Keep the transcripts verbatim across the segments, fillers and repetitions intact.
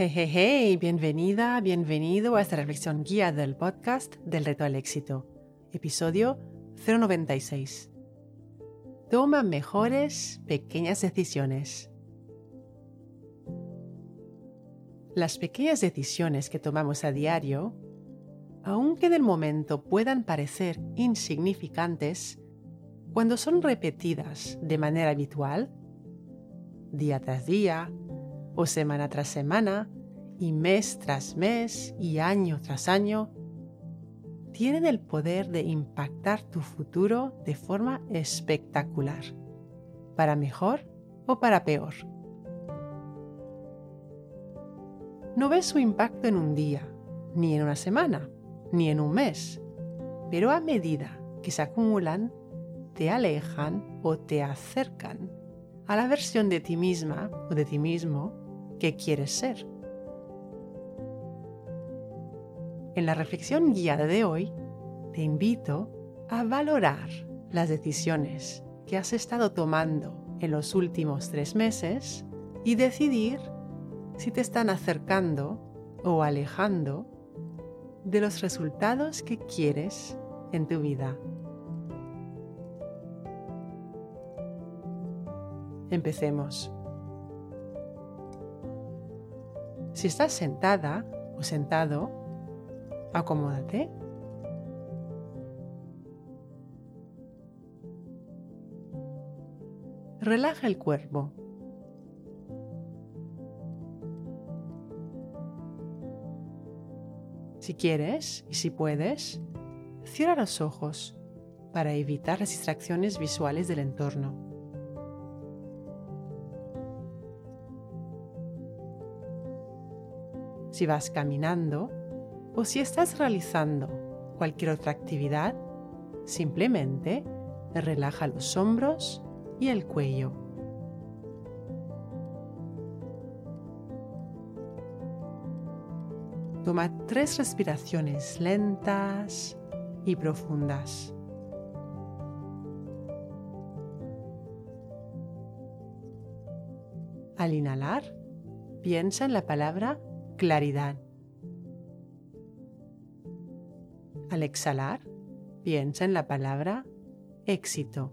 Hey, hey, hey, bienvenida, bienvenido a esta reflexión guía del podcast del Reto al Éxito, episodio cero noventa y seis. Toma mejores pequeñas decisiones. Las pequeñas decisiones que tomamos a diario, aunque del momento puedan parecer insignificantes, cuando son repetidas de manera habitual, día tras día, o semana tras semana, y mes tras mes, y año tras año, tienen el poder de impactar tu futuro de forma espectacular, para mejor o para peor. No ves su impacto en un día, ni en una semana, ni en un mes, pero a medida que se acumulan, te alejan o te acercan a la versión de ti misma o de ti mismo ¿qué quieres ser? En la reflexión guiada de hoy, te invito a valorar las decisiones que has estado tomando en los últimos tres meses y decidir si te están acercando o alejando de los resultados que quieres en tu vida. Empecemos. Si estás sentada o sentado, acomódate. Relaja el cuerpo. Si quieres y si puedes, cierra los ojos para evitar las distracciones visuales del entorno. Si vas caminando o si estás realizando cualquier otra actividad, simplemente relaja los hombros y el cuello. Toma tres respiraciones lentas y profundas. Al inhalar, piensa en la palabra claridad. Al exhalar, piensa en la palabra éxito.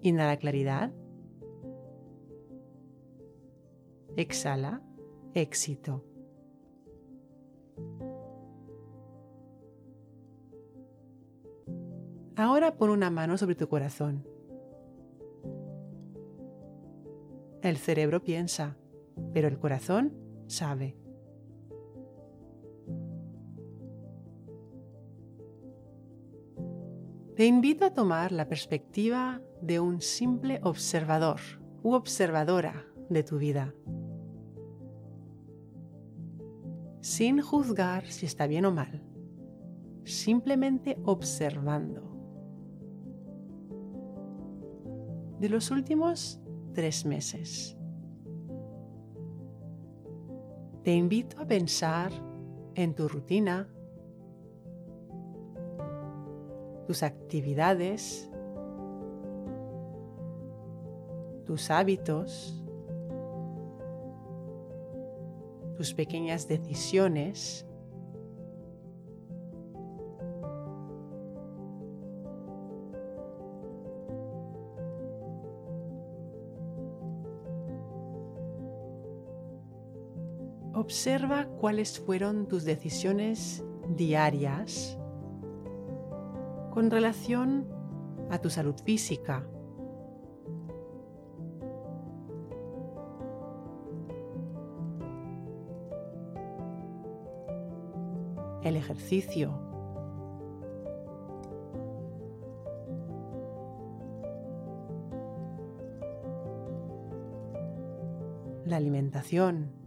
Inhala claridad. Exhala éxito. Ahora pon una mano sobre tu corazón. El cerebro piensa, pero el corazón sabe. Te invito a tomar la perspectiva de un simple observador u observadora de tu vida, sin juzgar si está bien o mal, simplemente observando. De los últimos tres meses. Te invito a pensar en tu rutina, tus actividades, tus hábitos, tus pequeñas decisiones. Observa cuáles fueron tus decisiones diarias con relación a tu salud física, el ejercicio, la alimentación,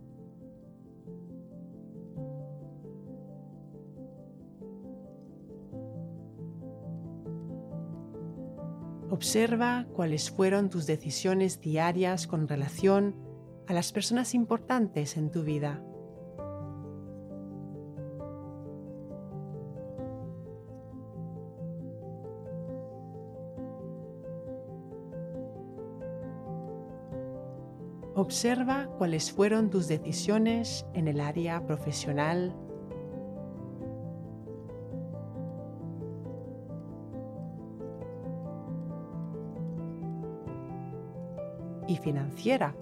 Observa cuáles fueron tus decisiones diarias con relación a las personas importantes en tu vida. Observa cuáles fueron tus decisiones en el área profesional, y financiera.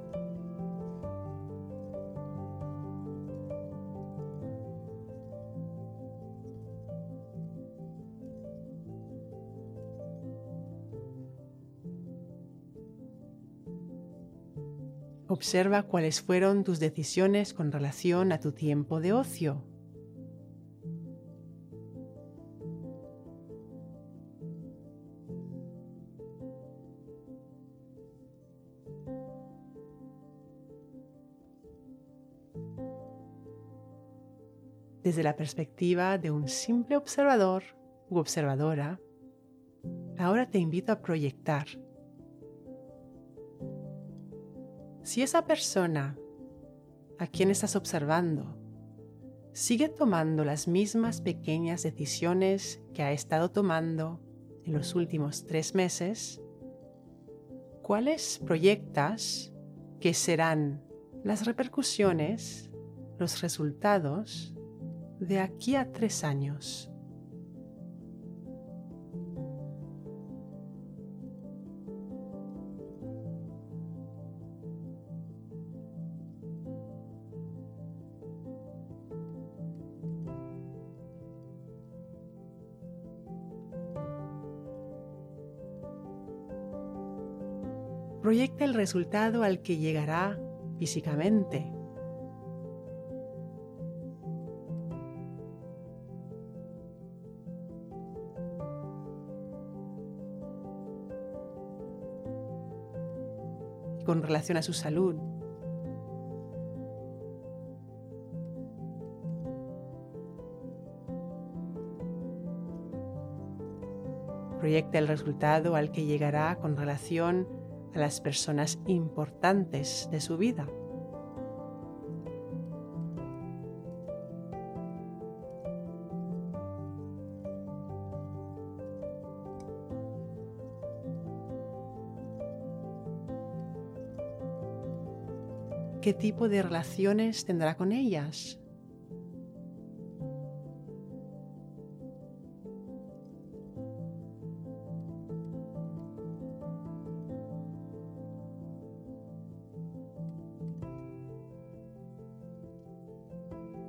Observa cuáles fueron tus decisiones con relación a tu tiempo de ocio. Desde la perspectiva de un simple observador u observadora, ahora te invito a proyectar. Si esa persona a quien estás observando sigue tomando las mismas pequeñas decisiones que ha estado tomando en los últimos tres meses, ¿cuáles proyectas que serán las repercusiones, los resultados de aquí a tres años? Proyecta el resultado al que llegará físicamente. Con relación a su salud. Proyecta el resultado al que llegará con relación a las personas importantes de su vida. ¿Qué tipo de relaciones tendrá con ellas?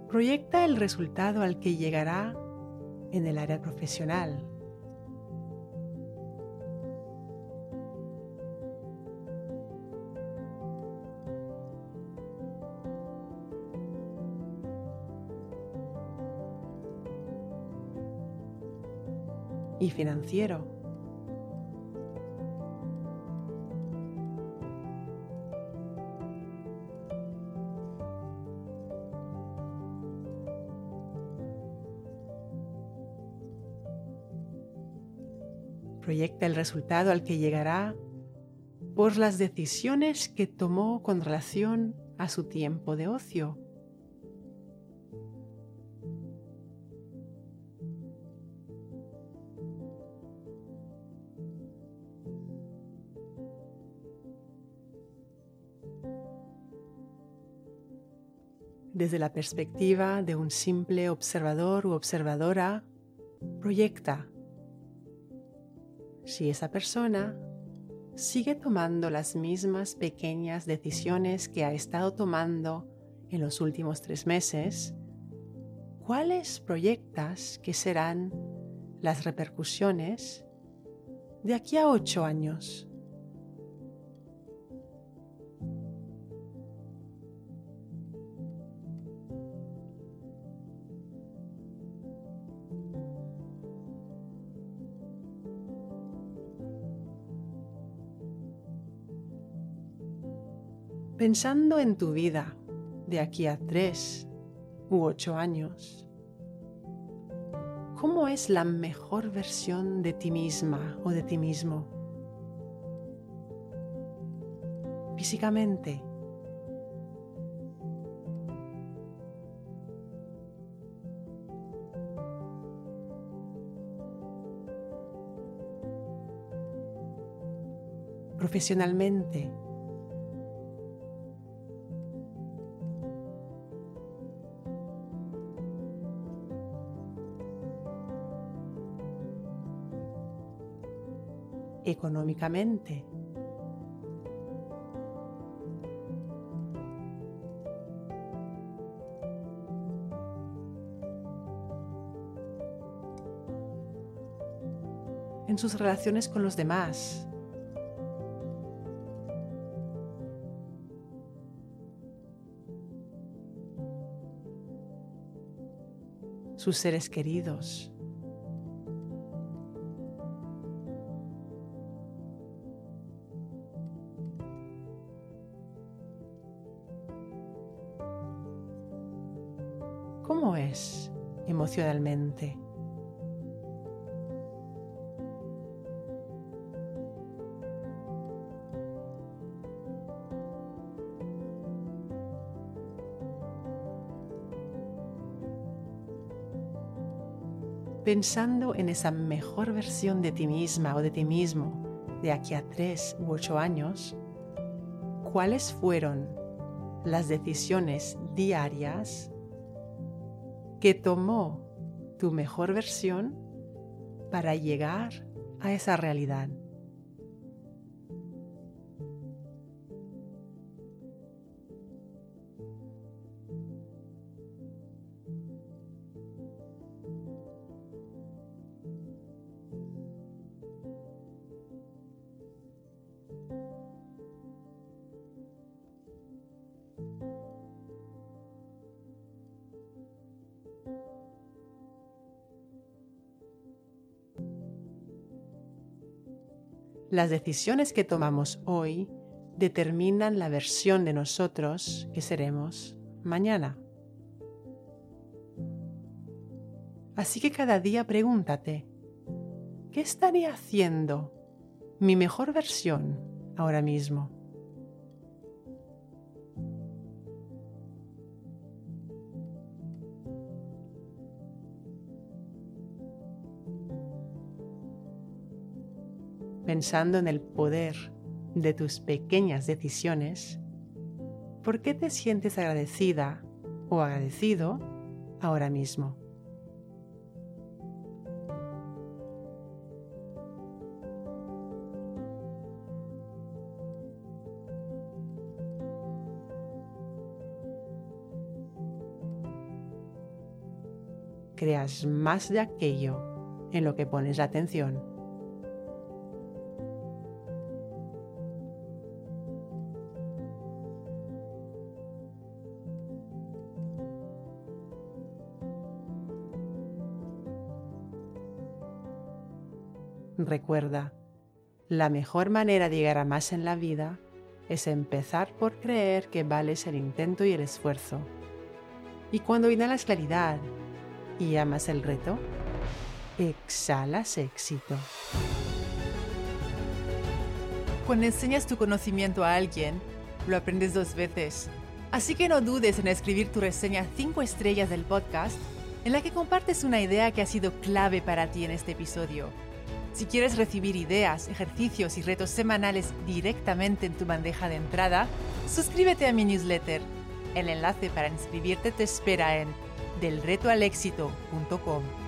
Proyecta el resultado al que llegará en el área profesional. Y financiero. Proyecta el resultado al que llegará por las decisiones que tomó con relación a su tiempo de ocio. Desde la perspectiva de un simple observador u observadora, proyecta. Si esa persona sigue tomando las mismas pequeñas decisiones que ha estado tomando en los últimos tres meses, ¿cuáles proyectas que serán las repercusiones de aquí a ocho años? Pensando en tu vida de aquí a tres u ocho años, ¿cómo es la mejor versión de ti misma o de ti mismo? Físicamente. Profesionalmente. económicamente. En sus relaciones con los demás. Sus seres queridos. ¿Cómo es emocionalmente? Pensando en esa mejor versión de ti misma o de ti mismo de aquí a tres u ocho años, ¿cuáles fueron las decisiones diarias que tomó tu mejor versión para llegar a esa realidad? Las decisiones que tomamos hoy determinan la versión de nosotros que seremos mañana. Así que cada día pregúntate, ¿qué estaría haciendo mi mejor versión ahora mismo? Pensando en el poder de tus pequeñas decisiones, ¿por qué te sientes agradecida o agradecido ahora mismo? Creas más de aquello en lo que pones la atención. Recuerda, la mejor manera de llegar a más en la vida es empezar por creer que vales el intento y el esfuerzo. Y cuando inhalas claridad y amas el reto, exhalas éxito. Cuando enseñas tu conocimiento a alguien, lo aprendes dos veces. Así que no dudes en escribir tu reseña cinco estrellas del podcast, en la que compartes una idea que ha sido clave para ti en este episodio. Si quieres recibir ideas, ejercicios y retos semanales directamente en tu bandeja de entrada, suscríbete a mi newsletter. El enlace para inscribirte te espera en del reto al éxito punto com.